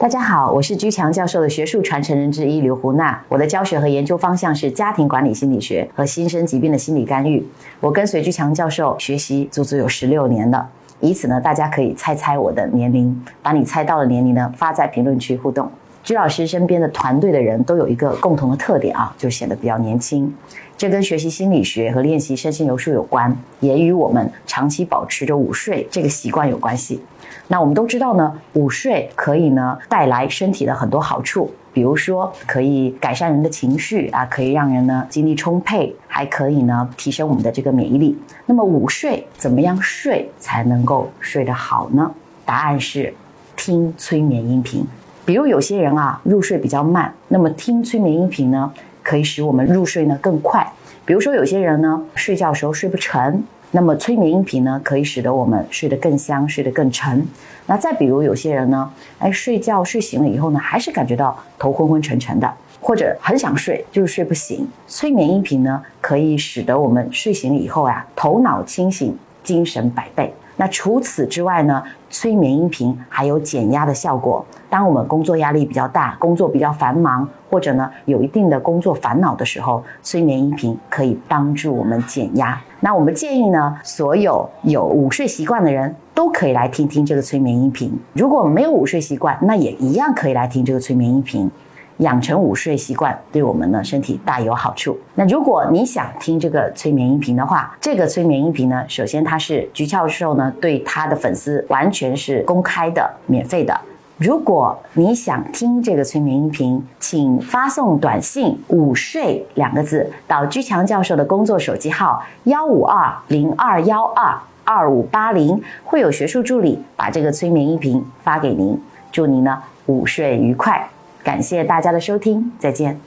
大家好，我是居强教授的学术传承人之一刘胡娜。我的教学和研究方向是家庭管理心理学和新生疾病的心理干预。我跟随居强教授学习足足有16年了。以此呢，大家可以猜猜我的年龄，把你猜到的年龄呢发在评论区互动。居老师身边的团队的人都有一个共同的特点啊，就显得比较年轻。这跟学习心理学和练习身心柔术有关，也与我们长期保持着午睡这个习惯有关系。那我们都知道呢，午睡可以呢带来身体的很多好处，比如说可以改善人的情绪啊，可以让人呢精力充沛，还可以呢提升我们的这个免疫力。那么午睡怎么样睡才能够睡得好呢？答案是听催眠音频。比如有些人啊入睡比较慢，那么听催眠音频呢可以使我们入睡呢更快。比如说有些人呢睡觉的时候睡不沉，那么催眠音频呢可以使得我们睡得更香，睡得更沉。那再比如有些人呢睡觉睡醒了以后呢还是感觉到头昏昏沉沉的，或者很想睡就是睡不醒。催眠音频呢可以使得我们睡醒了以后啊头脑清醒，精神百倍。那除此之外呢，催眠音频还有减压的效果。当我们工作压力比较大，工作比较繁忙，或者呢有一定的工作烦恼的时候，催眠音频可以帮助我们减压。那我们建议呢，所有午睡习惯的人都可以来听听这个催眠音频。如果没有午睡习惯，那也一样可以来听这个催眠音频。养成午睡习惯对我们呢身体大有好处。那如果你想听这个催眠音频的话，这个催眠音频呢，首先它是居教授呢对他的粉丝完全是公开的、免费的。如果你想听这个催眠音频，请发送短信“午睡”2个字到居强教授的工作手机号15202122580，会有学术助理把这个催眠音频发给您。祝您呢午睡愉快。感谢大家的收听，再见。